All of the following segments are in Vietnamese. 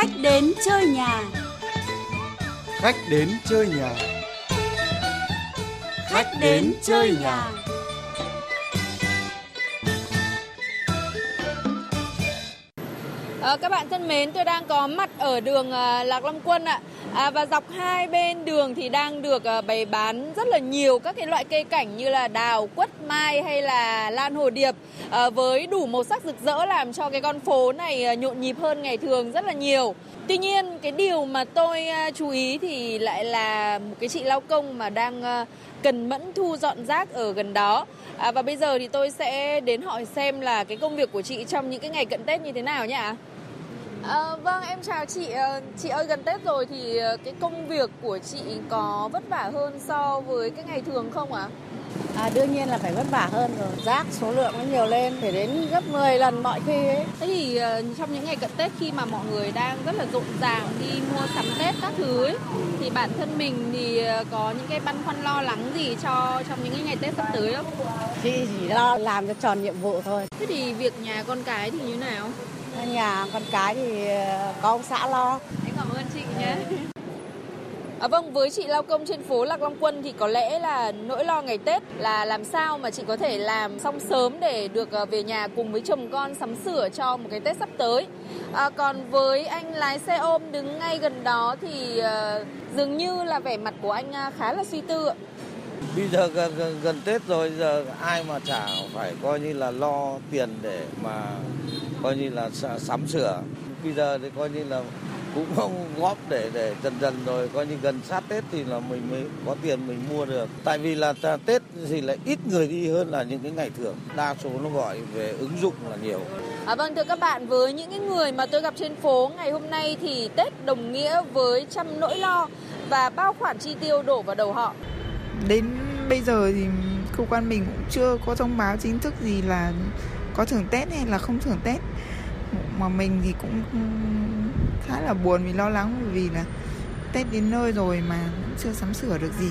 Khách đến chơi nhà. Khách đến chơi nhà. Khách đến chơi nhà. Các bạn thân mến, tôi đang có mặt ở đường Lạc Long Quân ạ. Và dọc hai bên đường thì đang được bày bán rất là nhiều các cái loại cây cảnh như là đào, quất, mai hay là lan hồ điệp, với đủ màu sắc rực rỡ làm cho cái con phố này nhộn nhịp hơn ngày thường rất là nhiều. Tuy nhiên cái điều mà tôi chú ý thì lại là một cái chị lao công mà đang cần mẫn thu dọn rác ở gần đó. Và bây giờ thì tôi sẽ đến hỏi xem là cái công việc của chị trong những cái ngày cận Tết như thế nào nhỉ ạ? Vâng, em chào chị. Chị ơi, gần Tết rồi thì cái công việc của chị có vất vả hơn so với cái ngày thường không ạ? Đương nhiên là phải vất vả hơn rồi. Rác số lượng nó nhiều lên, phải đến gấp 10 lần mọi khi ấy. Thế thì trong những ngày cận Tết khi mà mọi người đang rất là rộn ràng đi mua sắm Tết các thứ ấy, thì bản thân mình thì có những cái băn khoăn lo lắng gì cho trong những ngày Tết sắp tới không? Chị chỉ lo làm cho tròn nhiệm vụ thôi. Thế thì việc nhà con cái thì như thế nào? Nhà con cái thì có ông xã lo. Em cảm ơn chị nhé. Vâng, với chị lao công trên phố Lạc Long Quân thì có lẽ là nỗi lo ngày Tết là làm sao mà chị có thể làm xong sớm để được về nhà cùng với chồng con sắm sửa cho một cái Tết sắp tới. Còn với anh lái xe ôm đứng ngay gần đó thì dường như là vẻ mặt của anh khá là suy tư. Bây giờ gần Tết rồi, giờ ai mà chả phải coi như là lo tiền để mà coi như là sắm sửa. Bây giờ thì coi như là cũng không góp để dần rồi coi như gần sát Tết thì là mình mới có tiền mình mua được. Tại vì là Tết thì lại ít người đi hơn là những cái ngày thường. Đa số nó gọi về ứng dụng là nhiều. Vâng, thưa các bạn, với những cái người mà tôi gặp trên phố ngày hôm nay thì Tết đồng nghĩa với trăm nỗi lo và bao khoản chi tiêu đổ vào đầu họ. Đến bây giờ thì cơ quan mình cũng chưa có thông báo chính thức gì là có thưởng Tết hay là không thưởng Tết, mà mình thì cũng khá là buồn vì lo lắng vì là Tết đến nơi rồi mà chưa sắm sửa được gì.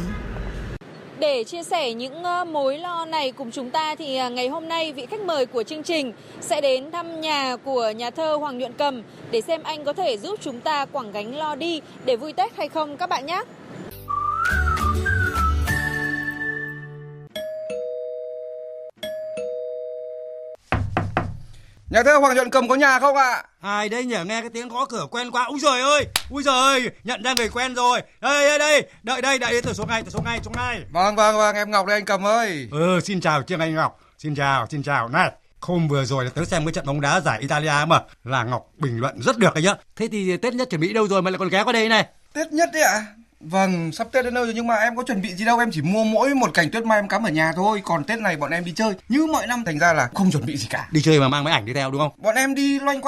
Để chia sẻ những mối lo này cùng chúng ta thì ngày hôm nay vị khách mời của chương trình sẽ đến thăm nhà của nhà thơ Hoàng Nhuận Cầm để xem anh có thể giúp chúng ta quảng gánh lo đi để vui Tết hay không các bạn nhé. Nhà thơ Hoàng Nhuận Cầm có nhà không ạ? Ai đấy nhỉ, nghe cái tiếng gõ cửa quen quá. Úi giời ơi, nhận ra người quen rồi. Đây, đợi, tôi xuống ngay. Vâng, em Ngọc đây anh Cầm ơi. Xin chào Trương Anh Ngọc, xin chào. Này, hôm vừa rồi là tớ xem cái trận bóng đá giải Italia mà là Ngọc bình luận rất được đấy nhá. Thế thì Tết nhất chuẩn bị đâu rồi mà lại còn ghé qua đây này? Tết nhất đấy ạ? Vâng, sắp Tết đến nơi rồi nhưng mà em có chuẩn bị gì đâu, em chỉ mua mỗi một cành tuyết mai em cắm ở nhà thôi. Còn Tết này bọn em đi chơi như mọi năm thành ra là không chuẩn bị gì cả. Đi chơi mà mang máy ảnh đi theo đúng không? Bọn em đi loanh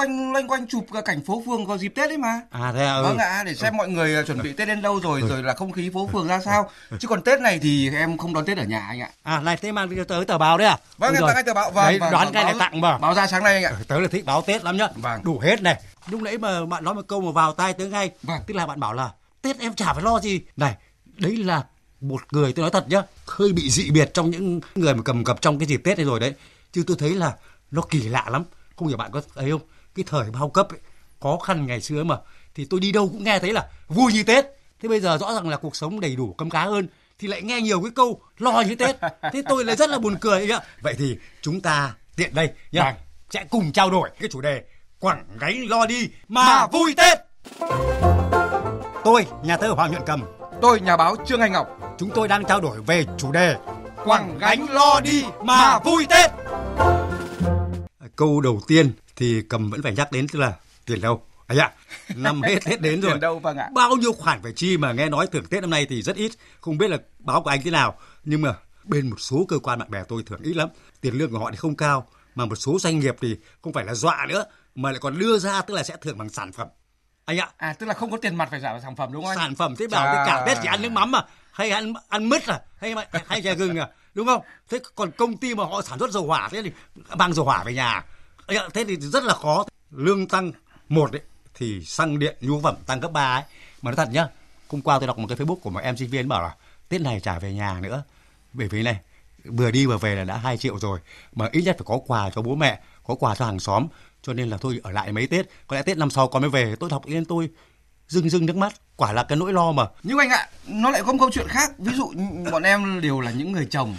quanh chụp cảnh phố phường vào dịp Tết ấy mà. Thế à? Vâng ạ, để xem mọi người chuẩn bị Tết đến đâu rồi, rồi là không khí phố phường ra sao. Chứ còn Tết này thì em không đón Tết ở nhà anh ạ. Này, thế mang tới tờ báo đấy à? Vâng, em tặng anh tờ báo. Vâng, đoán cái này tặng mà. Báo ra sáng nay anh ạ. Tớ là thích báo Tết lắm nhá. Vâng. Đủ hết này. Lúc nãy mà bạn nói một câu mà vào tai tớ ngay. Vâng. Tức là bạn bảo là Tết em chả phải lo gì. Này, đấy là một người, tôi nói thật nhá, hơi bị dị biệt trong những người mà cầm cập trong cái dịp Tết này rồi đấy. Chứ tôi thấy là nó kỳ lạ lắm. Không hiểu bạn có thấy không? Cái thời bao cấp ấy, khó khăn ngày xưa mà, thì tôi đi đâu cũng nghe thấy là vui như Tết. Thế bây giờ rõ ràng là cuộc sống đầy đủ khấm khá hơn, thì lại nghe nhiều cái câu lo như Tết. Thế tôi lại rất là buồn cười nhá. Vậy thì chúng ta tiện đây nhá, sẽ cùng trao đổi cái chủ đề quẳng gánh lo đi mà vui Tết. Tôi, nhà thơ Hoàng Nhuận Cầm. Tôi, nhà báo Trương Anh Ngọc. Chúng tôi đang trao đổi về chủ đề quẳng gánh lo đi mà vui Tết. Câu đầu tiên thì Cầm vẫn phải nhắc đến, tức là tiền đâu. Năm hết Tết đến rồi. Tiền đâu, vâng ạ. Bao nhiêu khoản phải chi mà nghe nói thưởng Tết năm nay thì rất ít. Không biết là báo của anh thế nào, nhưng mà bên một số cơ quan bạn bè tôi thưởng ít lắm. Tiền lương của họ thì không cao, mà một số doanh nghiệp thì không phải là dọa nữa, mà lại còn đưa ra tức là sẽ thưởng bằng sản phẩm. Anh ạ. Tức là không có tiền mặt phải trả sản phẩm đúng không anh? Sản phẩm thế bảo thì cả Tết chỉ ăn nước mắm mà, hay ăn mứt à, hay chè gừng à, đúng không? Thế còn công ty mà họ sản xuất dầu hỏa thế thì mang dầu hỏa về nhà. Thế thì rất là khó. Lương tăng một ấy, thì xăng điện nhu phẩm tăng gấp 3 ấy. Mà nói thật nhá, hôm qua tôi đọc một cái Facebook của một em sinh viên bảo là Tết này chả về nhà nữa. Bởi vì này, vừa đi vừa về là đã 2 triệu rồi, mà ít nhất phải có quà cho bố mẹ, có quà cho hàng xóm, cho nên là tôi ở lại mấy Tết. Có lẽ Tết năm sau con mới về, tôi đọc lên tôi rưng nước mắt, quả là cái nỗi lo mà. Nhưng anh ạ, nó lại có một câu chuyện khác. Ví dụ bọn em đều là những người chồng,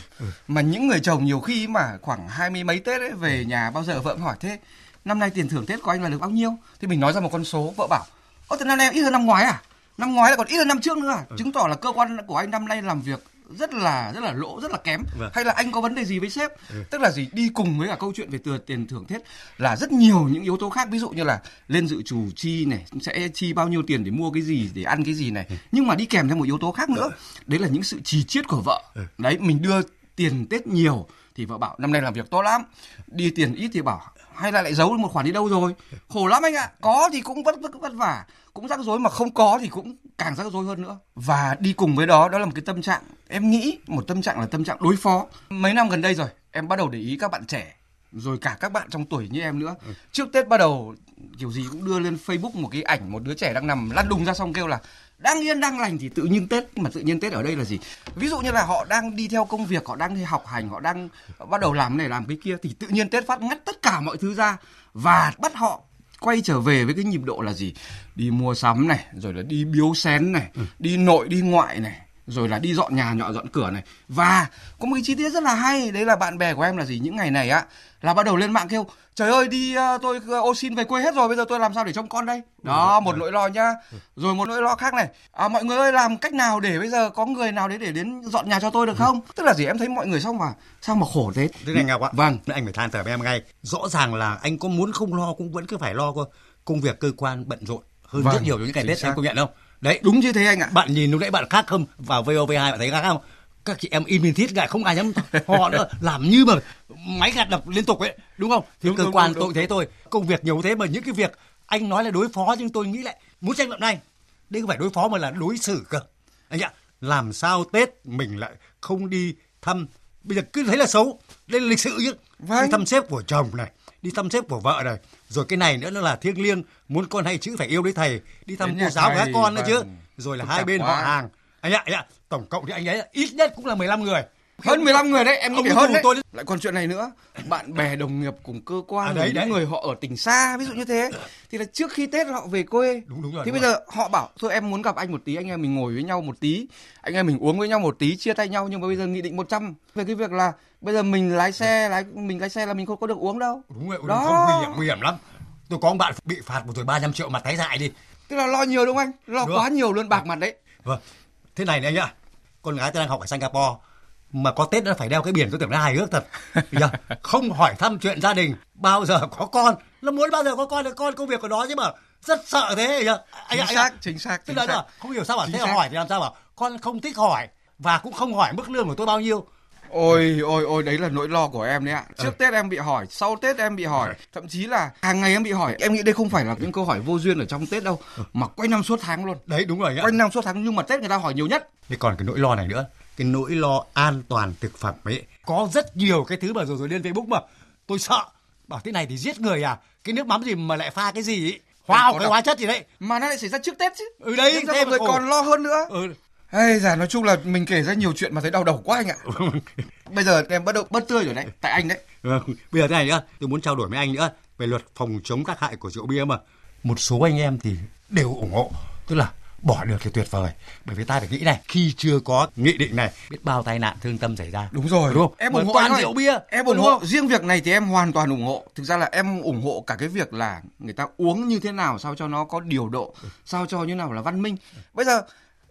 mà những người chồng nhiều khi mà khoảng 20 mấy Tết ấy, về nhà bao giờ vợ cũng hỏi thế năm nay tiền thưởng Tết của anh là được bao nhiêu, thì mình nói ra một con số, vợ bảo ô thế năm nay ít hơn năm ngoái à, năm ngoái là còn ít hơn năm trước nữa à, chứng tỏ là cơ quan của anh năm nay làm việc rất là lỗ, rất là kém, hay là anh có vấn đề gì với sếp. Tức là gì, đi cùng với cả câu chuyện về tiền thưởng Tết là rất nhiều những yếu tố khác, ví dụ như là lên dự trù chi này, sẽ chi bao nhiêu tiền để mua cái gì, để ăn cái gì này, nhưng mà đi kèm theo một yếu tố khác nữa, đấy là những sự trì chiết của vợ. Đấy, mình đưa tiền Tết nhiều thì vợ bảo năm nay làm việc tốt lắm, đi tiền ít thì bảo hay là lại giấu một khoản đi đâu rồi, khổ lắm anh ạ. Có thì cũng vất vả, cũng rắc rối, mà không có thì cũng càng rắc rối hơn nữa. Và đi cùng với đó, đó là một cái tâm trạng, em nghĩ một tâm trạng là tâm trạng đối phó. Mấy năm gần đây rồi em bắt đầu để ý các bạn trẻ, rồi cả các bạn trong tuổi như em nữa, trước Tết bắt đầu kiểu gì cũng đưa lên Facebook một cái ảnh một đứa trẻ đang nằm lăn đùng ra, xong kêu là đang yên đang lành thì tự nhiên Tết. Mà tự nhiên Tết ở đây là gì, ví dụ như là họ đang đi theo công việc, họ đang đi học hành, họ đang bắt đầu làm này làm cái kia, thì tự nhiên Tết phát ngắt tất cả mọi thứ ra và bắt họ quay trở về với cái nhịp độ là gì, đi mua sắm này, rồi là đi biếu xén này, đi nội đi ngoại này, rồi là đi dọn nhà nhỏ dọn cửa này. Và có một cái chi tiết rất là hay, đấy là bạn bè của em là gì, những ngày này á là bắt đầu lên mạng kêu trời ơi đi tôi ô xin về quê hết rồi, bây giờ tôi làm sao để trông con đây. Đó, một nỗi lo nhá. Rồi một nỗi lo khác này, mọi người ơi làm cách nào để bây giờ có người nào đấy để đến dọn nhà cho tôi được không. Tức là gì, em thấy mọi người xong mà sao mà khổ thế. Thế này Ngọc ạ, vâng, anh phải than thở với em ngay, rõ ràng là anh có muốn không lo cũng vẫn cứ phải lo cơ, công việc cơ quan bận rộn hơn rất nhiều những ngày Tết, anh công nhận không? Đấy, đúng như thế anh ạ. Bạn nhìn lúc nãy bạn khác không, vào VOV2 bạn thấy khác không? Các chị em im thít lại, không ai dám ho nữa, làm như mà máy gạt đập liên tục ấy, đúng không? Thì đúng, cơ đúng, quan đúng, tôi đúng. Thế thôi, công việc nhiều thế mà những cái việc anh nói là đối phó, nhưng tôi nghĩ lại muốn tranh luận này, đây không phải đối phó mà là đối xử cơ. Anh ạ, làm sao Tết mình lại không đi thăm, bây giờ cứ thấy là xấu, đây là lịch sự chứ. Vâng. Đi thăm sếp của chồng này, đi thăm sếp của vợ này, rồi cái này nữa là thiêng liêng, muốn con hay chữ phải yêu đấy thầy, đi thăm cô giáo các con nữa chứ, rồi là hai bên họ hàng. Anh ạ, tổng cộng thì anh ấy ít nhất cũng là 15 người. Hơn 15 người đấy, em nghĩ phải hơn đấy. Lại còn chuyện này nữa, bạn bè đồng nghiệp cùng cơ quan, những người họ ở tỉnh xa, ví dụ như thế, thì là trước khi Tết họ về quê. Đúng rồi. Thì bây giờ họ bảo thôi em muốn gặp anh một tí, anh em mình ngồi với nhau một tí, anh em mình uống với nhau một tí, chia tay nhau, nhưng mà bây giờ nghị định 100 về cái việc là bây giờ mình lái xe là mình không có được uống đâu. Đúng rồi, đó. Nguy hiểm lắm. Tôi có một bạn bị phạt một rồi 300 triệu mặt tái dại đi. Tức là lo nhiều đúng không anh? Lo đúng quá không? Nhiều luôn, bạc mặt đấy. Vâng. Thế này này anh ạ, con gái tôi đang học ở Singapore mà có Tết nó phải đeo cái biển, tôi tưởng nó hài hước thật. Không hỏi thăm chuyện gia đình, bao giờ có con, nó muốn bao giờ có con là con công việc của nó chứ mà, rất sợ thế. Chính xác. Tức là không hiểu sao bảo thế, hỏi thì làm sao bảo con không thích hỏi và cũng không hỏi mức lương của tôi bao nhiêu. Ôi, đấy là nỗi lo của em đấy ạ. Trước Tết em bị hỏi, sau Tết em bị hỏi, thậm chí là hàng ngày em bị hỏi. Em nghĩ đây không phải là những câu hỏi vô duyên ở trong Tết đâu, mà quanh năm suốt tháng luôn. Đấy, đúng rồi ạ. Quanh năm suốt tháng, nhưng mà Tết người ta hỏi nhiều nhất. Thế còn cái nỗi lo này nữa, cái nỗi lo an toàn thực phẩm ấy. Có rất nhiều cái thứ mà rồi lên Facebook mà tôi sợ, bảo thế này thì giết người à, cái nước mắm gì mà lại pha cái gì ấy, hóa chất gì đấy, mà nó lại xảy ra trước Tết chứ. Đấy, thế rồi còn lo hơn nữa. Hay giả, nói chung là mình kể ra nhiều chuyện mà thấy đau đầu quá anh ạ. Bây giờ em bắt đầu bớt tươi rồi đấy, tại anh đấy. Bây giờ thế này nữa, tôi muốn trao đổi với anh nữa về luật phòng chống tác hại của rượu bia mà một số anh em thì đều ủng hộ, tức là bỏ được thì tuyệt vời, bởi vì ta phải nghĩ này, khi chưa có nghị định này biết bao tai nạn thương tâm xảy ra. Đúng rồi, đúng không? Em ủng hộ toàn rượu bia, em ủng hộ. Riêng việc này thì em hoàn toàn ủng hộ. Thực ra là em ủng hộ cả cái việc là người ta uống như thế nào sao cho nó có điều độ, sao cho như nào là văn minh. Bây giờ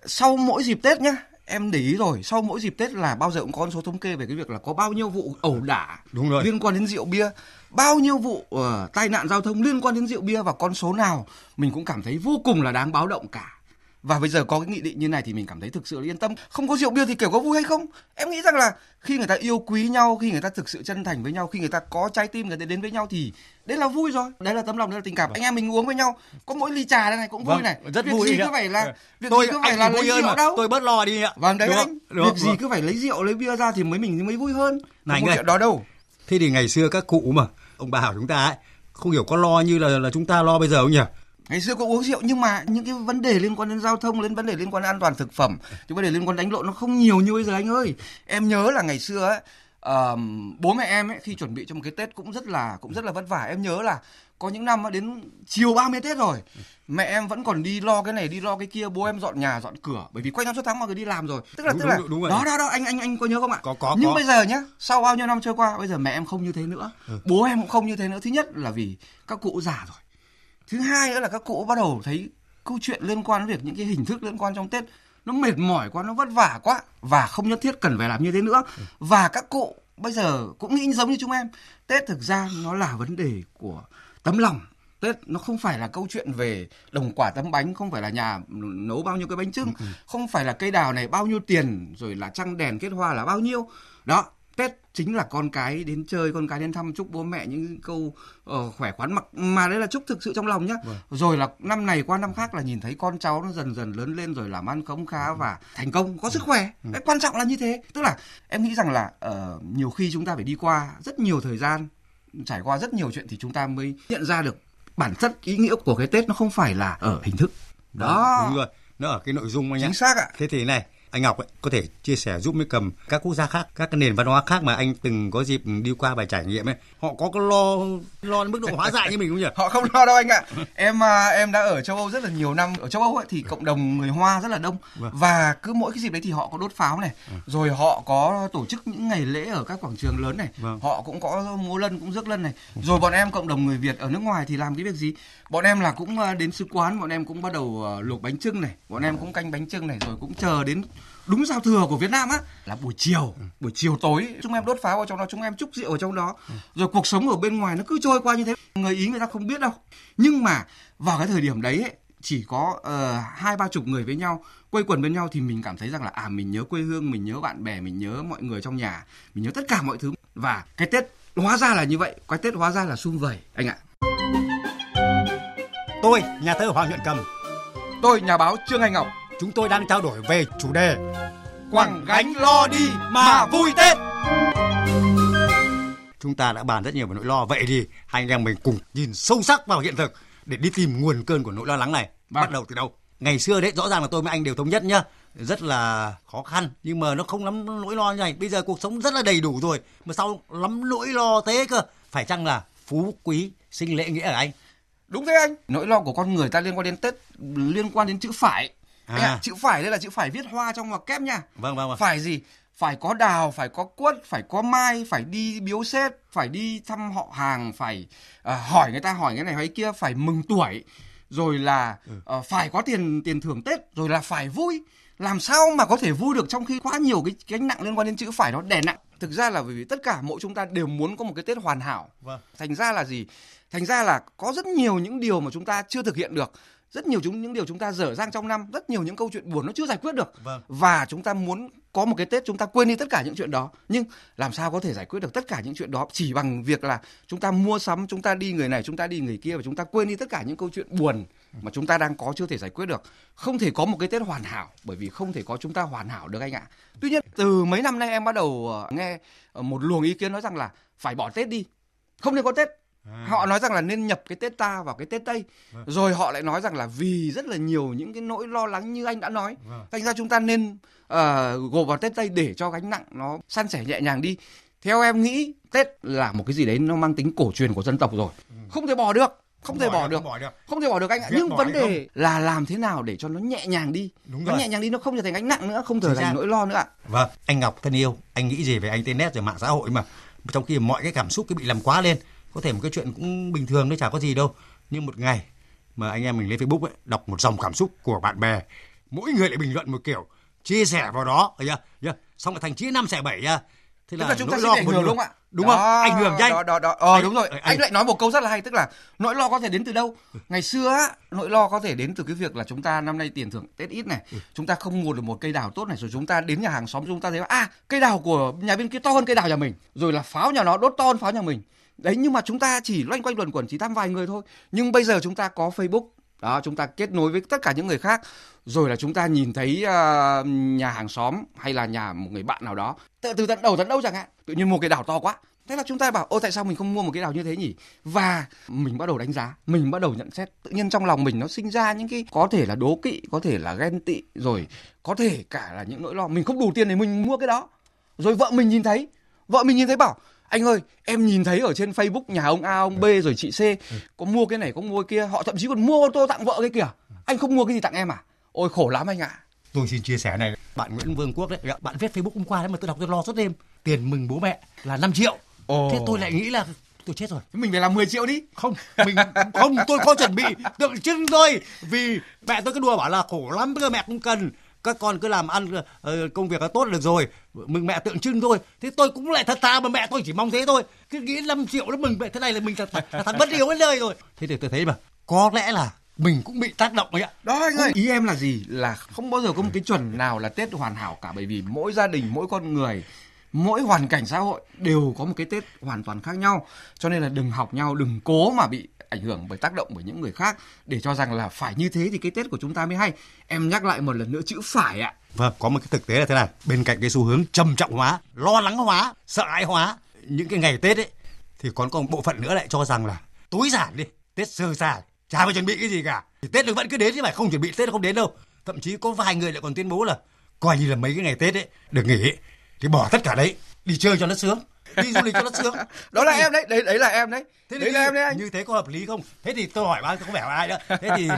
sau mỗi dịp Tết nhá, em để ý rồi, sau mỗi dịp Tết là bao giờ cũng có số thống kê về cái việc là có bao nhiêu vụ ẩu đả liên quan đến rượu bia, bao nhiêu vụ tai nạn giao thông liên quan đến rượu bia, và con số nào mình cũng cảm thấy vô cùng là đáng báo động cả. Và bây giờ có cái nghị định như này thì mình cảm thấy thực sự là yên tâm. Không có rượu bia thì kiểu có vui hay không? Em nghĩ rằng là khi người ta yêu quý nhau, khi người ta thực sự chân thành với nhau, khi người ta có trái tim người ta đến với nhau thì đấy là vui rồi, đấy là tấm lòng, đấy là tình cảm. Anh em mình uống với nhau, có mỗi ly trà đây này cũng vui này, rất việc vui. Gì cứ phải là việc tôi, gì cứ phải là lấy rượu mà. Đâu tôi bớt lo đi ạ. Vâng đấy anh, việc gì cứ phải lấy rượu lấy bia ra thì mình mới vui hơn. Này anh ơi, đó đâu. Thế thì ngày xưa các cụ mà ông bà của chúng ta ấy, không hiểu có lo như là chúng ta lo bây giờ không nhỉ? Ngày xưa cũng uống rượu nhưng mà những cái vấn đề liên quan đến giao thông, đến vấn đề liên quan đến an toàn thực phẩm, những vấn đề liên quan đến đánh lộn nó không nhiều như bây giờ anh ơi. Em nhớ là ngày xưa ấy, bố mẹ em ấy, khi chuẩn bị cho một cái Tết cũng rất là vất vả. Em nhớ là có những năm đến chiều 30 Tết rồi, mẹ em vẫn còn đi lo cái này đi lo cái kia, bố em dọn nhà dọn cửa, bởi vì quanh năm suốt tháng mà cứ đi làm rồi. Tức là đúng đó anh có nhớ không ạ? Có. Nhưng bây giờ nhá, sau bao nhiêu năm trôi qua, bây giờ mẹ em không như thế nữa, bố em cũng không như thế nữa. Thứ nhất là vì các cụ già rồi, thứ hai nữa là các cụ bắt đầu thấy câu chuyện liên quan đến việc những cái hình thức liên quan trong Tết nó mệt mỏi quá, nó vất vả quá và không nhất thiết cần phải làm như thế nữa. Và các cụ bây giờ cũng nghĩ giống như chúng em, Tết thực ra nó là vấn đề của tấm lòng. Tết nó không phải là câu chuyện về đồng quả tấm bánh, không phải là nhà nấu bao nhiêu cái bánh chưng, không phải là cây đào này bao nhiêu tiền, rồi là trăng đèn kết hoa là bao nhiêu. Đó, Tết chính là con cái đến chơi, con cái đến thăm, chúc bố mẹ những câu khỏe khoắn, mà đấy là chúc thực sự trong lòng nhá. Rồi là năm này qua năm khác là nhìn thấy con cháu nó dần dần lớn lên rồi làm ăn khấm khá và thành công, có sức khỏe. Đấy, quan trọng là như thế. Tức là em nghĩ rằng là nhiều khi chúng ta phải đi qua rất nhiều thời gian, trải qua rất nhiều chuyện thì chúng ta mới nhận ra được bản chất ý nghĩa của cái Tết, nó không phải là ở hình thức. Đó. Đúng rồi, nó ở cái nội dung anh ạ. Chính xác ạ. Thế thì này, anh Ngọc ấy, có thể chia sẻ giúp mới cầm các quốc gia khác, các nền văn hóa khác mà anh từng có dịp đi qua và trải nghiệm ấy, họ có cái lo mức độ hóa dại như mình không nhỉ? Họ không lo đâu anh ạ. Em đã ở châu Âu rất là nhiều năm. Ở châu Âu ấy thì cộng đồng người Hoa rất là đông, và cứ mỗi cái dịp đấy thì họ có đốt pháo này, rồi họ có tổ chức những ngày lễ ở các quảng trường lớn này, họ cũng có múa lân, cũng rước lân này. Rồi bọn em cộng đồng người Việt ở nước ngoài thì làm cái việc gì? Bọn em là cũng đến sứ quán, bọn em cũng bắt đầu luộc bánh chưng này, bọn em cũng canh bánh chưng này, rồi cũng chờ đến đúng giao thừa của Việt Nam á là buổi chiều tối chúng em đốt pháo vào trong đó, chúng em chúc rượu ở trong đó. Rồi cuộc sống ở bên ngoài nó cứ trôi qua như thế, người Ý người ta không biết đâu. Nhưng mà vào cái thời điểm đấy ấy, chỉ có 20-30 người với nhau, quây quần bên nhau thì mình cảm thấy rằng là mình nhớ quê hương, mình nhớ bạn bè, mình nhớ mọi người trong nhà, mình nhớ tất cả mọi thứ. Và cái Tết hóa ra là như vậy, cái Tết hóa ra là sum vầy anh ạ. Tôi, nhà thơ Hoàng Nhuận Cầm. Tôi, nhà báo Trương Anh Ngọc. Chúng tôi đang trao đổi về chủ đề Quẳng gánh lo đi mà vui Tết. Chúng ta đã bàn rất nhiều về nỗi lo, vậy thì hai anh em mình cùng nhìn sâu sắc vào hiện thực để đi tìm nguồn cơn của nỗi lo lắng này. Bắt đầu từ đâu? Ngày xưa đấy, rõ ràng là tôi với anh đều thống nhất nhá, rất là khó khăn nhưng mà nó không lắm nỗi lo như này. Bây giờ cuộc sống rất là đầy đủ rồi mà sao lắm nỗi lo thế cơ? Phải chăng là phú quý sinh lễ nghĩa hả anh? Đúng thế anh. Nỗi lo của con người ta liên quan đến Tết, liên quan đến chữ phải. Chữ phải đây là chữ phải viết hoa trong ngoặc kép nha. Vâng. Phải gì? Phải có đào, phải có quất, phải có mai, phải đi biếu sếp, phải đi thăm họ hàng, phải hỏi người ta hỏi cái này hỏi kia, phải mừng tuổi, rồi là phải có tiền thưởng Tết, rồi là phải vui. Làm sao mà có thể vui được trong khi quá nhiều cái gánh nặng liên quan đến chữ phải đó đè nặng? Thực ra là bởi vì tất cả mỗi chúng ta đều muốn có một cái Tết hoàn hảo. Thành ra là gì? Thành ra là có rất nhiều những điều mà chúng ta chưa thực hiện được, rất nhiều những điều chúng ta dở dang trong năm, rất nhiều những câu chuyện buồn nó chưa giải quyết được. Và chúng ta muốn có một cái Tết chúng ta quên đi tất cả những chuyện đó, nhưng làm sao có thể giải quyết được tất cả những chuyện đó chỉ bằng việc là chúng ta mua sắm, chúng ta đi người này, chúng ta đi người kia, và chúng ta quên đi tất cả những câu chuyện buồn mà chúng ta đang có chưa thể giải quyết được. Không thể có một cái Tết hoàn hảo, bởi vì không thể có chúng ta hoàn hảo được anh ạ. Tuy nhiên từ mấy năm nay em bắt đầu nghe một luồng ý kiến nói rằng là phải bỏ Tết đi, không nên có Tết. Họ nói rằng là nên nhập cái Tết ta vào cái Tết Tây. Rồi họ lại nói rằng là vì rất là nhiều những cái nỗi lo lắng như anh đã nói, thành ra chúng ta nên gộp vào Tết Tây để cho gánh nặng nó san sẻ nhẹ nhàng đi. Theo em nghĩ Tết là một cái gì đấy nó mang tính cổ truyền của dân tộc rồi, không thể bỏ được, không thể bỏ được anh ạ. Nhưng vấn đề là làm thế nào để cho nó nhẹ nhàng đi. Nhẹ nhàng đi, nó không trở thành gánh nặng nữa, không trở thành nỗi lo nữa ạ. Vâng, anh Ngọc thân yêu, anh nghĩ gì về internet rồi mạng xã hội mà trong khi mọi cái cảm xúc cứ bị làm quá lên? Có thể một cái chuyện cũng bình thường, nó chả có gì đâu, nhưng một ngày mà anh em mình lên Facebook ấy, đọc một dòng cảm xúc của bạn bè, mỗi người lại bình luận một kiểu, chia sẻ vào đó, xong lại thành chia 5 xẻ 7. Thế là chúng ta sẽ ảnh hưởng đúng không ạ? Đúng không? Ảnh hưởng nhanh. Đúng rồi. Anh lại nói một câu rất là hay, tức là nỗi lo có thể đến từ đâu? Ngày xưa á, nỗi lo có thể đến từ cái việc là chúng ta năm nay tiền thưởng Tết ít này, chúng ta không mua được một cây đào tốt này, rồi chúng ta đến nhà hàng xóm chúng ta thấy cây đào của nhà bên kia to hơn cây đào nhà mình, rồi là pháo nhà nó đốt to hơn pháo nhà mình. Đấy, nhưng mà chúng ta chỉ loanh quanh luẩn quẩn chỉ thăm vài người thôi. Nhưng bây giờ chúng ta có Facebook, đó, chúng ta kết nối với tất cả những người khác, rồi là chúng ta nhìn thấy nhà hàng xóm hay là nhà một người bạn nào đó từ tận đầu tận đâu chẳng hạn, tự nhiên mua cái đào to quá, Thế là chúng ta bảo ô tại sao mình không mua một cái nào như thế nhỉ? Và mình bắt đầu đánh giá, mình bắt đầu nhận xét, tự nhiên trong lòng mình nó sinh ra những cái có thể là đố kỵ, có thể là ghen tị, rồi có thể cả là những nỗi lo mình không đủ tiền để mình mua cái đó. Rồi vợ mình nhìn thấy bảo anh ơi, em nhìn thấy ở trên Facebook nhà ông A, ông B rồi chị C có mua cái này, có mua cái kia, họ thậm chí còn mua ô tô tặng vợ cái kìa. Anh không mua cái gì tặng em à? Ôi khổ lắm anh ạ. Tôi xin chia sẻ này, bạn Nguyễn Vương Quốc đấy, bạn viết Facebook hôm qua đấy mà tôi đọc tôi lo suốt đêm. Tiền mừng bố mẹ là 5 triệu. Ồ. Thế tôi lại nghĩ là tôi chết rồi. Mình phải làm 10 triệu đi. Không, mình không, tôi có chuẩn bị tượng trưng thôi. Vì mẹ tôi cứ đùa bảo là khổ lắm, bây giờ mẹ cũng cần. Các con cứ làm ăn công việc là tốt được rồi, mừng mẹ tượng trưng thôi. Thế tôi cũng lại thật thà mà mẹ tôi chỉ mong thế thôi. Cứ nghĩ 5 triệu nó mừng mẹ thế này là mình là thằng bất hiếu đến nơi rồi. Thế thì tôi thấy mà có lẽ là mình cũng bị tác động ấy ạ. Đó anh ơi, ý em là gì? Là không bao giờ có một cái chuẩn nào là Tết hoàn hảo cả, bởi vì mỗi gia đình, mỗi con người, mỗi hoàn cảnh xã hội đều có một cái Tết hoàn toàn khác nhau. Cho nên là đừng học nhau, đừng cố mà bị ảnh hưởng bởi tác động bởi những người khác để cho rằng là phải như thế thì cái Tết của chúng ta mới hay. Em nhắc lại một lần nữa chữ phải ạ. Vâng, có một cái thực tế là thế này, bên cạnh cái xu hướng trầm trọng hóa, lo lắng hóa, sợ hãi hóa những cái ngày Tết ấy, thì còn có một bộ phận nữa lại cho rằng là tối giản đi, Tết sơ sài, chả phải chuẩn bị cái gì cả thì Tết nó vẫn cứ đến chứ phải không chuẩn bị Tết nó không đến đâu. Thậm chí có vài người lại còn tuyên bố là coi như là mấy cái ngày Tết ấy được nghỉ thì bỏ tất cả đấy, đi chơi cho nó sướng, đi du lịch cho nó sướng. Đó là em đấy, đấy là em đấy. Thế đấy là em đấy anh. Như thế có hợp lý không? Thế thì tôi hỏi bạn có vẻ ai nữa. Thế thì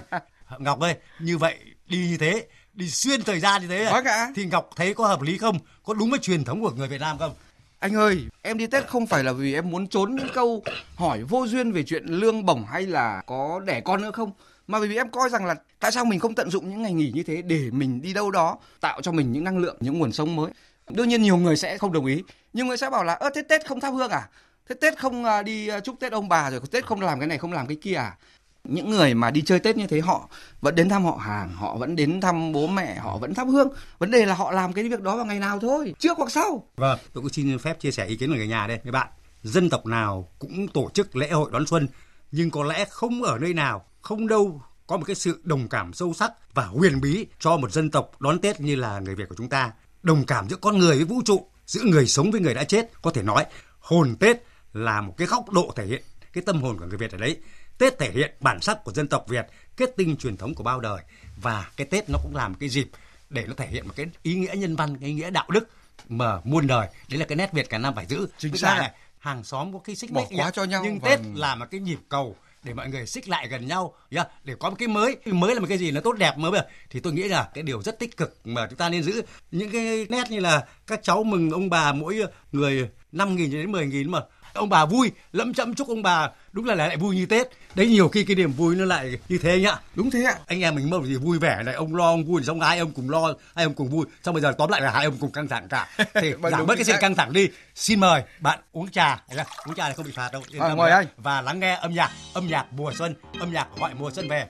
Ngọc ơi, như vậy đi như thế, đi xuyên thời gian như thế à, thì Ngọc thấy có hợp lý không? Có đúng với truyền thống của người Việt Nam không? Anh ơi, em đi Tết không phải là vì em muốn trốn những câu hỏi vô duyên về chuyện lương bổng hay là có đẻ con nữa không, mà vì em coi rằng là tại sao mình không tận dụng những ngày nghỉ như thế để mình đi đâu đó tạo cho mình những năng lượng, những nguồn sống mới. Đương nhiên nhiều người sẽ không đồng ý, nhiều người sẽ bảo là thế Tết không thắp hương à, thế Tết không đi chúc Tết ông bà, rồi Tết không làm cái này không làm cái kia à. Những người mà đi chơi Tết như thế họ vẫn đến thăm họ hàng, họ vẫn đến thăm bố mẹ, họ vẫn thắp hương. Vấn đề là họ làm cái việc đó vào ngày nào thôi, trước hoặc sau. Vâng, tôi cũng xin phép chia sẻ ý kiến của người nhà đây. Các bạn, dân tộc nào cũng tổ chức lễ hội đón xuân, nhưng có lẽ không ở nơi nào, không đâu có một cái sự đồng cảm sâu sắc và huyền bí cho một dân tộc đón Tết như là người Việt của chúng ta. Đồng cảm giữa con người với vũ trụ, giữa người sống với người đã chết. Có thể nói hồn Tết là một cái góc độ thể hiện cái tâm hồn của người Việt ở đấy. Tết thể hiện bản sắc của dân tộc Việt, kết tinh truyền thống của bao đời. Và cái Tết nó cũng làm cái dịp để nó thể hiện một cái ý nghĩa nhân văn, cái ý nghĩa đạo đức mà muôn đời. Đấy là cái nét Việt cả năm phải giữ. Chính xác này, hàng xóm có khi xích mích quá cho nhau, nhưng Tết là một cái nhịp cầu để mọi người xích lại gần nhau, để có một cái mới là một cái gì nó tốt đẹp mới bây giờ. Thì tôi nghĩ là cái điều rất tích cực mà chúng ta nên giữ, những cái nét như là các cháu mừng ông bà mỗi người 5.000 đến 10.000 mà ông bà vui lẫm chẫm chúc ông bà, đúng là lại vui như Tết đấy. Nhiều khi cái niềm vui nó lại như thế anh ạ. Đúng thế ạ, anh em mình mong gì vui vẻ này, ông lo ông vui, xong hai ông cùng lo hai ông cùng vui, xong bây giờ tóm lại là hai ông cùng căng thẳng cả, thì giảm bớt cái sự căng thẳng đi. Xin mời bạn uống trà này không bị phạt đâu. Mời anh và lắng nghe âm nhạc mùa xuân, âm nhạc gọi mùa xuân về.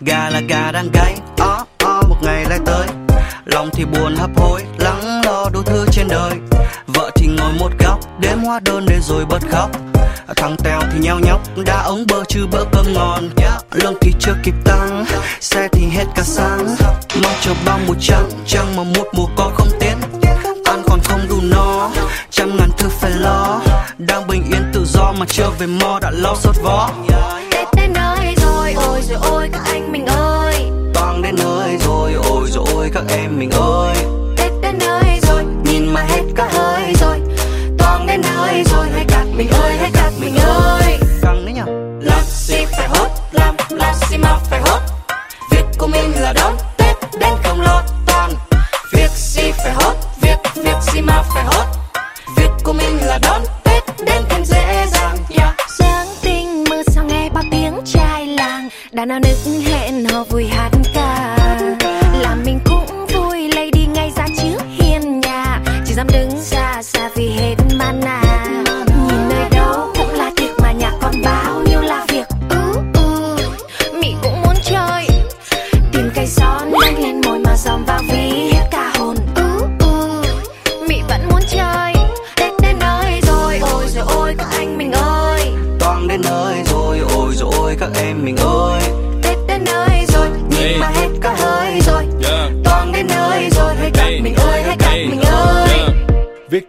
Gà là gà đang gáy, ó ó một ngày lại tới. Lòng thì buồn hấp hối, lắng lo đủ thứ trên đời. Vợ thì ngồi một góc, đếm hóa đơn để rồi bật khóc. Thằng Tèo thì nheo nhóc, đã ống bơ chứ bữa cơm ngon. Lương thì chưa kịp tăng, xe thì hết cả sáng. Mong chờ bao mùa trăng, trăng mà một mùa con không tiến. Ăn còn không đủ no, trăm ngàn thứ phải lo. Đang bình yên tự do mà chưa về mò đã lo sốt vó. Tết đến nơi rồi, ôi rồi ôi các anh mình ơi. Toàn đến nơi rồi ôi các em mình ơi. Tết đến nơi rồi, nhìn mà hết cả hơi rồi. Toàn đến nơi rồi, hãy cắt mình ơi, hãy cắt mình ơi. Căng đấy nhở. Làm gì phải hốt, làm gì mà phải hốt. Việc của mình là đón Tết đến không lo toan. Việc gì phải hốt, việc gì mà phải hốt. Việc của mình là đón Tết đến thêm dễ dàng. Sáng tinh mưa sao nghe bao tiếng trai làng. Đàn nào nức hẹn hò vui hát ca. Làm mình cũng vui lấy đi ngay ra trước hiên nhà. Chỉ dám đứng xa xa vì hết mana. Nhìn nơi đâu cũng là tiệc mà nhà còn bao nhiêu là việc. Mị cũng muốn chơi. Tìm cây son nâng lên môi mà dòm vào ví hết cả hồn. Mị vẫn muốn chơi. Tết đến nơi rồi ôi các anh mình ơi. Toàn đến nơi rồi ôi các em mình ơi. Tết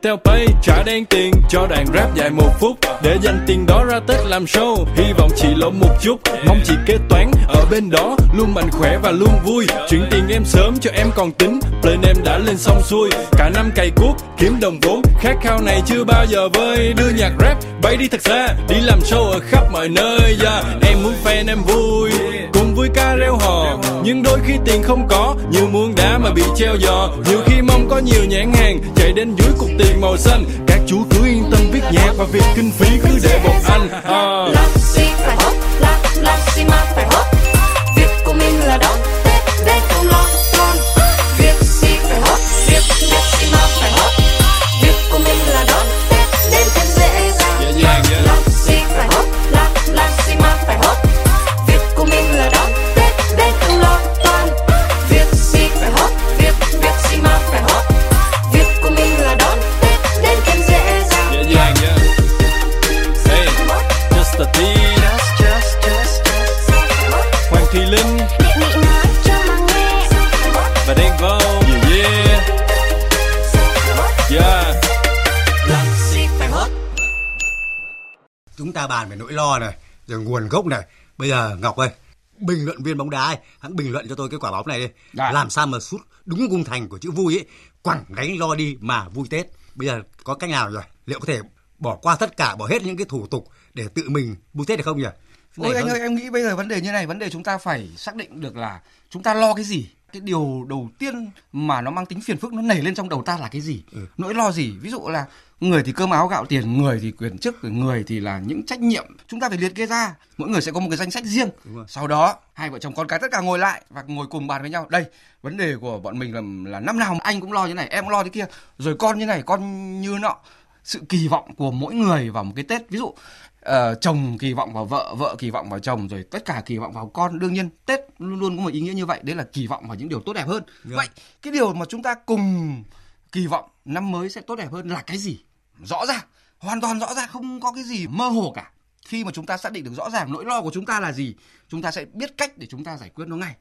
theo pay trả đen tiền cho đàn rap dài một phút, để dành tiền đó ra Tết làm show. Hy vọng chị lỗ một chút, mong chị kế toán ở bên đó luôn mạnh khỏe và luôn vui. Chuyển tiền em sớm cho em còn tính, plan em đã lên xong xuôi. Cả năm cày cuốc kiếm đồng vốn, khát khao này chưa bao giờ vơi. Đưa nhạc rap bay đi thật xa, đi làm show ở khắp mọi nơi. Yeah. Em muốn fan em vui, cùng vui ca reo hò. Nhưng đôi khi tiền không có, như muôn đá mà bị treo giò. Nhiều khi mong có nhiều nhãn hàng chạy đến dưới cục tiền màu xanh. Các chú cứ yên tâm viết nhạc và việc kinh phí cứ để bọn anh. Làm gì phải hốt, làm gì mà phải hốt. Việc của mình là đó, Tết đây không lo con. Việc gì phải hốt, việc gì mà phải hốt. Việc của mình là đó, Tết đến thêm dễ dàng. Làm gì phải hốt, làm gì mà phải hốt. Việc của mình là đó, Tết đây không lo con. Việc gì phải hốt, việc gì mà phải hốt. Chúng ta bàn về nỗi lo này, rồi nguồn gốc này. Bây giờ Ngọc ơi, bình luận viên bóng đá ấy, hãng bình luận cho tôi cái quả bóng này đi. Đã. Làm sao mà sút đúng khung thành của chữ vui ấy, quẳng gánh lo đi mà vui Tết. Bây giờ có cách nào rồi? Liệu có thể bỏ qua tất cả, bỏ hết những cái thủ tục để tự mình vui Tết được không nhỉ? Ôi anh ơi, em nghĩ bây giờ vấn đề như này, vấn đề chúng ta phải xác định được là chúng ta lo cái gì. Cái điều đầu tiên mà nó mang tính phiền phức, nó nảy lên trong đầu ta là cái gì? Nỗi lo gì? Ví dụ là người thì cơm áo gạo tiền, người thì quyền chức, người thì là những trách nhiệm. Chúng ta phải liệt kê ra, mỗi người sẽ có một cái danh sách riêng. Sau đó hai vợ chồng con cái tất cả ngồi lại và ngồi cùng bàn với nhau. Đây, vấn đề của bọn mình là năm nào anh cũng lo như này, em cũng lo thế kia, rồi con như này, con như nọ. Sự kỳ vọng của mỗi người vào một cái Tết. Ví dụ chồng kỳ vọng vào vợ, vợ kỳ vọng vào chồng, rồi tất cả kỳ vọng vào con. Đương nhiên Tết luôn luôn có một ý nghĩa như vậy, đấy là kỳ vọng vào những điều tốt đẹp hơn. Vậy cái điều mà chúng ta cùng kỳ vọng năm mới sẽ tốt đẹp hơn là cái gì? Rõ ràng, hoàn toàn rõ ràng, không có cái gì mơ hồ cả. Khi mà chúng ta xác định được rõ ràng nỗi lo của chúng ta là gì, chúng ta sẽ biết cách để chúng ta giải quyết nó ngay.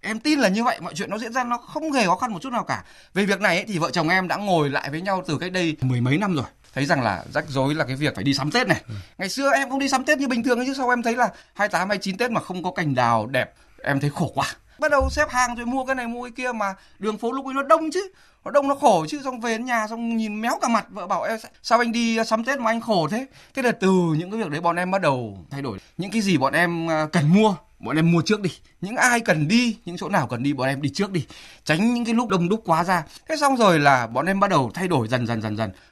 Em tin là như vậy, mọi chuyện nó diễn ra nó không hề khó khăn một chút nào cả. Về việc này ấy, thì vợ chồng em đã ngồi lại với nhau từ cách đây mười mấy năm rồi. Thấy rằng là rắc rối là cái việc phải đi sắm Tết này. Ngày xưa em không đi sắm Tết như bình thường ấy chứ, sau em thấy là 28, 29 Tết mà không có cành đào đẹp, em thấy khổ quá. Bắt đầu xếp hàng rồi mua cái này mua cái kia, mà đường phố lúc ấy nó đông chứ, nó đông nó khổ chứ. Xong về đến nhà xong nhìn méo cả mặt, vợ bảo em sao anh đi sắm Tết mà anh khổ thế. Thế là từ những cái việc đấy bọn em bắt đầu thay đổi. Những cái gì bọn em cần mua, bọn em mua trước đi. Những ai cần đi, những chỗ nào cần đi bọn em đi trước đi, tránh những cái lúc đông đúc quá ra. Thế xong rồi là bọn em bắt đầu thay đổi dần.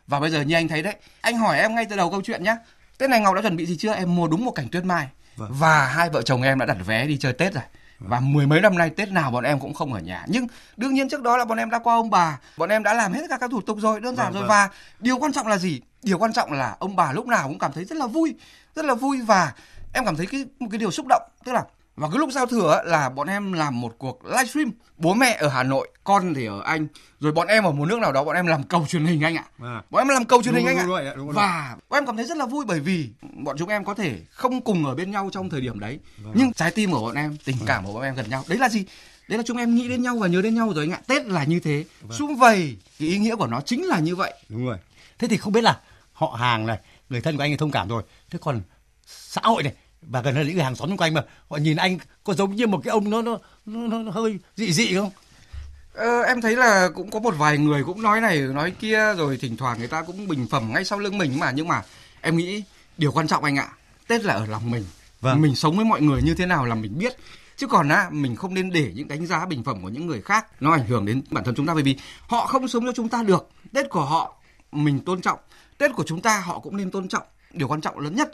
Và bây giờ như anh thấy đấy, anh hỏi em ngay từ đầu câu chuyện nhá, Tết này Ngọc đã chuẩn bị gì chưa? Em mua đúng một cảnh tuyết mai. Và hai vợ chồng em đã đặt vé đi chơi Tết rồi. Và mười mấy năm nay Tết nào bọn em cũng không ở nhà. Nhưng đương nhiên trước đó là bọn em đã qua ông bà, bọn em đã làm hết các thủ tục rồi, đơn giản rồi. Và điều quan trọng là gì? Điều quan trọng là ông bà lúc nào cũng cảm thấy rất là vui. Và em cảm thấy một cái điều xúc động, tức là và cái lúc giao thừa là bọn em làm một cuộc livestream, bố mẹ ở Hà Nội, con thì ở Anh, rồi bọn em ở một nước nào đó, bọn em làm cầu truyền hình anh ạ. Bọn em làm cầu truyền hình anh ạ. Và bọn em cảm thấy rất là vui, bởi vì bọn chúng em có thể không cùng ở bên nhau trong thời điểm đấy, nhưng trái tim của bọn em, tình cảm của bọn em gần nhau. Đấy là gì? Đấy là chúng em nghĩ đến nhau và nhớ đến nhau rồi anh ạ. Tết là như thế, sum vầy, cái ý nghĩa của nó chính là như vậy. Đúng rồi. Thế thì không biết là họ hàng này, người thân của anh thì thông cảm rồi, thế còn xã hội này và gần hơn những hàng xóm xung quanh mà họ nhìn anh có giống như một cái ông nó hơi dị không? Em thấy là cũng có một vài người cũng nói này nói kia, rồi thỉnh thoảng người ta cũng bình phẩm ngay sau lưng mình mà. Nhưng mà em nghĩ điều quan trọng anh ạ, Tết là ở lòng mình. Mình sống với mọi người như thế nào là mình biết, chứ còn mình không nên để những đánh giá bình phẩm của những người khác nó ảnh hưởng đến bản thân chúng ta, bởi vì họ không sống cho chúng ta được. Tết của họ mình tôn trọng, Tết của chúng ta họ cũng nên tôn trọng. Điều quan trọng lớn nhất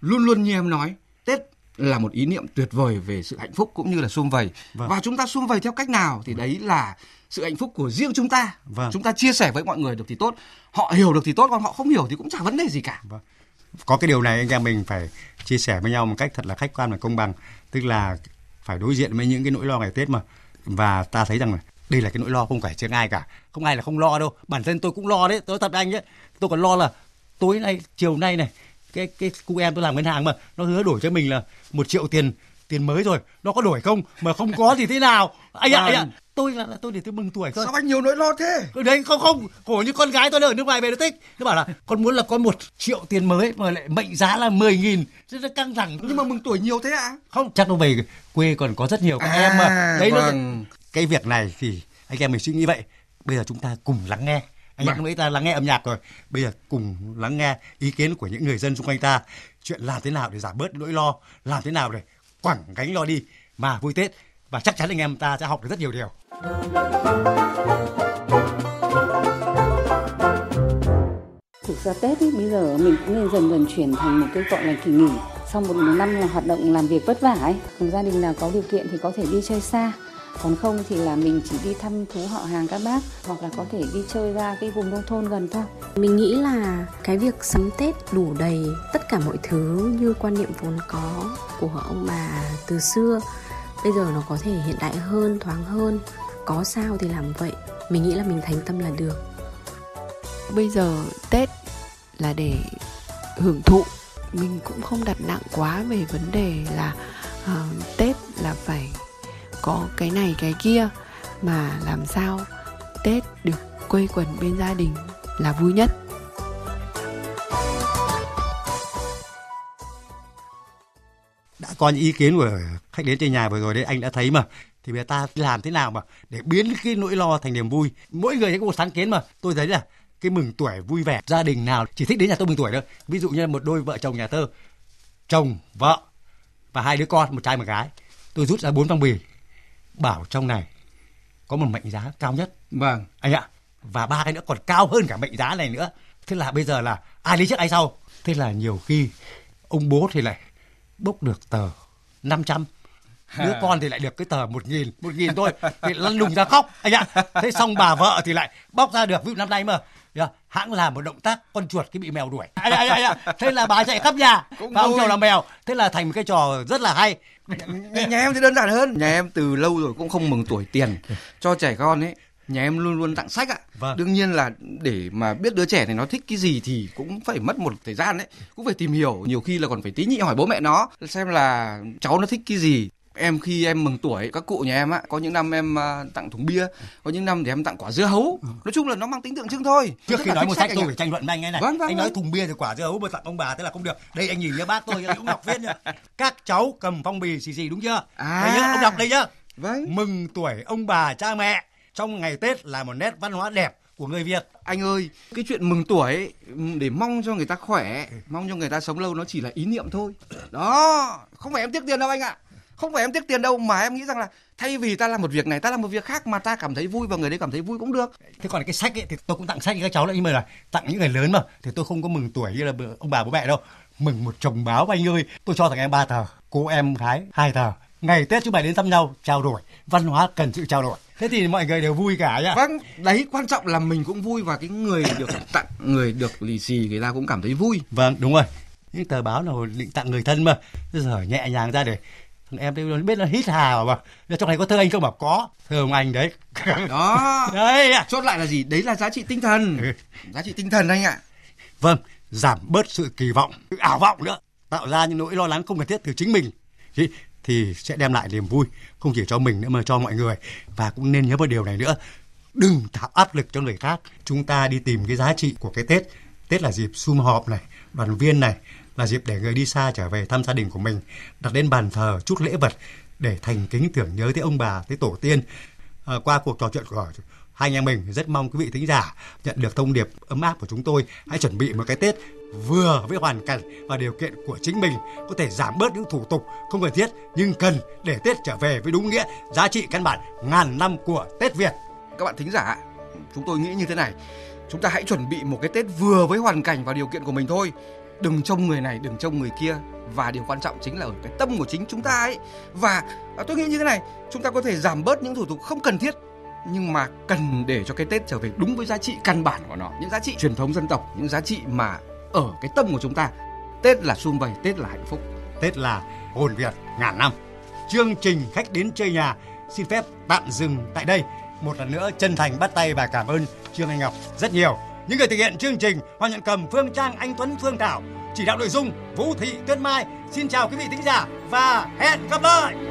luôn luôn như em nói, Tết là một ý niệm tuyệt vời về sự hạnh phúc cũng như là sum vầy. Và chúng ta sum vầy theo cách nào thì đấy là sự hạnh phúc của riêng chúng ta. Chúng ta chia sẻ với mọi người được thì tốt, họ hiểu được thì tốt, còn họ không hiểu thì cũng chả vấn đề gì cả. Có cái điều này anh em mình phải chia sẻ với nhau một cách thật là khách quan và công bằng, tức là phải đối diện với những cái nỗi lo ngày Tết mà. Và ta thấy rằng đây là cái nỗi lo không phải trên ai cả, không ai là không lo đâu. Bản thân tôi cũng lo đấy, tôi thật anh ấy, tôi còn lo là tối nay, chiều nay này, cái cụ em tôi làm ngân hàng mà nó hứa đổi cho mình là 1 triệu tiền tiền mới rồi, nó có đổi không, mà không có thì thế nào? Anh ạ, tôi để tôi mừng tuổi cơ. Sao anh nhiều nỗi lo thế? Đấy, không, khổ như con gái tôi ở nước ngoài về nó thích. Nó bảo là con muốn là có 1 triệu tiền mới mà lại mệnh giá là 10.000, rất là căng thẳng. Nhưng mà mừng tuổi nhiều thế ạ? À? Không, chắc nó về quê còn có rất nhiều các em mà. Đấy, vâng. Cái việc này thì anh em mình suy nghĩ vậy. Bây giờ chúng ta cùng lắng nghe. Anh em ta lắng nghe âm nhạc rồi. Bây giờ cùng lắng nghe ý kiến của những người dân xung quanh ta. Chuyện làm thế nào để giảm bớt nỗi lo, làm thế nào để quẳng gánh lo đi mà vui Tết. Và chắc chắn anh em ta sẽ học được rất nhiều điều. Thực ra Tết ấy, bây giờ mình cũng nên dần dần chuyển thành một cái gọi là kỳ nghỉ. Sau một năm là hoạt động làm việc vất vả ấy, gia đình nào có điều kiện thì có thể đi chơi xa, còn không thì là mình chỉ đi thăm thú họ hàng các bác, hoặc là có thể đi chơi ra cái vùng nông thôn gần thôi. Mình nghĩ là cái việc sắm Tết đủ đầy tất cả mọi thứ như quan niệm vốn có của ông bà từ xưa, bây giờ nó có thể hiện đại hơn, thoáng hơn. Có sao thì làm vậy. Mình nghĩ là mình thành tâm là được. Bây giờ Tết là để hưởng thụ. Mình cũng không đặt nặng quá về vấn đề là Tết là phải có cái này cái kia, mà làm sao Tết được quây quần bên gia đình là vui nhất. Đã có những ý kiến của khách đến trên nhà vừa rồi đấy, anh đã thấy mà. Thì người ta làm thế nào mà để biến cái nỗi lo thành niềm vui. Mỗi người sẽ có một sáng kiến mà. Tôi thấy là cái mừng tuổi vui vẻ, gia đình nào chỉ thích đến nhà tôi mừng tuổi thôi. Ví dụ như một đôi vợ chồng nhà thơ, chồng, vợ và 2 đứa con, một trai một gái. Tôi rút ra 4 phong bì, bảo trong này có một mệnh giá cao nhất. Vâng. Anh ạ. Và 3 cái nữa còn cao hơn cả mệnh giá này nữa. Thế là bây giờ là ai lấy trước ai sau. Thế là nhiều khi ông bố thì lại bốc được tờ 500, đứa con thì lại được cái tờ 1.000 thôi, thì lăn lùng ra khóc anh ạ. Thế xong bà vợ thì lại bóc ra được, ví dụ năm nay mà hãng làm một động tác con chuột cái bị mèo đuổi, thế là bà chạy khắp nhà và ông chồng là mèo. Thế là thành một cái trò rất là hay. Nhà em thì đơn giản hơn. Nhà em từ lâu rồi cũng không mừng tuổi tiền cho trẻ con ấy. Nhà em luôn luôn tặng sách ạ. Vâng. Đương nhiên là để mà biết đứa trẻ này nó thích cái gì thì cũng phải mất một thời gian đấy. Cũng phải tìm hiểu, nhiều khi là còn phải tí nhị hỏi bố mẹ nó xem là cháu nó thích cái gì. Em khi em mừng tuổi, các cụ nhà em á, có những năm em tặng thùng bia, có những năm thì em tặng quả dưa hấu. Nói chung là nó mang tính tượng trưng thôi. Trước khi nói một sách tôi phải tranh luận với anh này. Vâng, anh nói thùng bia rồi quả dưa hấu mà tặng ông bà thế là không được. Đây anh nhìn nhớ bác tôi, ông Ngọc viết nhá. Các cháu cầm phong bì xì xì đúng chưa? Đấy nhá, ông Ngọc đây nhá. Vâng. Mừng tuổi ông bà cha mẹ trong ngày Tết là một nét văn hóa đẹp của người Việt. Anh ơi, cái chuyện mừng tuổi ấy, để mong cho người ta khỏe, mong cho người ta sống lâu, nó chỉ là ý niệm thôi. Đó, không phải em tiếc tiền đâu anh ạ. Không phải em tiếc tiền đâu, mà em nghĩ rằng là thay vì ta làm một việc này, ta làm một việc khác mà ta cảm thấy vui và người đấy cảm thấy vui cũng được. Thế còn cái sách ấy, thì tôi cũng tặng sách cho các cháu đấy, nhưng mà là tặng những người lớn mà. Thì tôi không có mừng tuổi như là ông bà bố mẹ đâu. Mừng một chồng báo anh ơi, tôi cho thằng em 3 tờ, cô em gái 2 tờ. Ngày Tết chúng mày đến thăm nhau, trao đổi, văn hóa cần sự trao đổi. Thế thì mọi người đều vui cả nhá. Vâng, đấy quan trọng là mình cũng vui và cái người được tặng, người được lì xì người ta cũng cảm thấy vui. Vâng, đúng rồi. Những tờ báo nào định tặng người thân mà, bây giờ nhẹ nhàng ra để thằng em đấy biết nó hít hà mà. Trong này có thơ anh không? Bảo có. Thơ ông anh đấy. Đó. Đấy. Chốt lại là gì? Đấy là giá trị tinh thần. Giá trị tinh thần anh ạ. Vâng, giảm bớt sự kỳ vọng, sự ảo vọng nữa, tạo ra những nỗi lo lắng không cần thiết từ chính mình. Thì sẽ đem lại niềm vui không chỉ cho mình nữa mà cho mọi người. Và cũng nên nhớ một điều này nữa, đừng tạo áp lực cho người khác. Chúng ta đi tìm cái giá trị của cái Tết. Tết là dịp sum họp này, đoàn viên này, là dịp để người đi xa trở về thăm gia đình của mình, đặt đến bàn thờ chút lễ vật để thành kính tưởng nhớ tới ông bà, tới tổ tiên. Qua cuộc trò chuyện của hai anh em mình, rất mong quý vị thính giả nhận được thông điệp ấm áp của chúng tôi. Hãy chuẩn bị một cái Tết vừa với hoàn cảnh và điều kiện của chính mình, có thể giảm bớt những thủ tục không cần thiết, nhưng cần để Tết trở về với đúng nghĩa, giá trị căn bản ngàn năm của Tết Việt. Các bạn thính giả, chúng tôi nghĩ như thế này, chúng ta hãy chuẩn bị một cái Tết vừa với hoàn cảnh và điều kiện của mình thôi. Đừng trông người này, đừng trông người kia. Và điều quan trọng chính là ở cái tâm của chính chúng ta ấy. Và tôi nghĩ như thế này, chúng ta có thể giảm bớt những thủ tục không cần thiết, nhưng mà cần để cho cái Tết trở về đúng với giá trị căn bản của nó, những giá trị truyền thống dân tộc, những giá trị mà ở cái tâm của chúng ta. Tết là sum vầy, Tết là hạnh phúc, Tết là hồn Việt ngàn năm. Chương trình Khách đến chơi nhà xin phép tạm dừng tại đây. Một lần nữa chân thành bắt tay và cảm ơn Trương Anh Ngọc rất nhiều. Những người thực hiện chương trình Hoàng Nhuận Cầm, Phương Trang, Anh Tuấn, Phương Thảo. chỉ đạo nội dung Vũ Thị Tuyết Mai. Xin chào quý vị thính giả và hẹn gặp lại.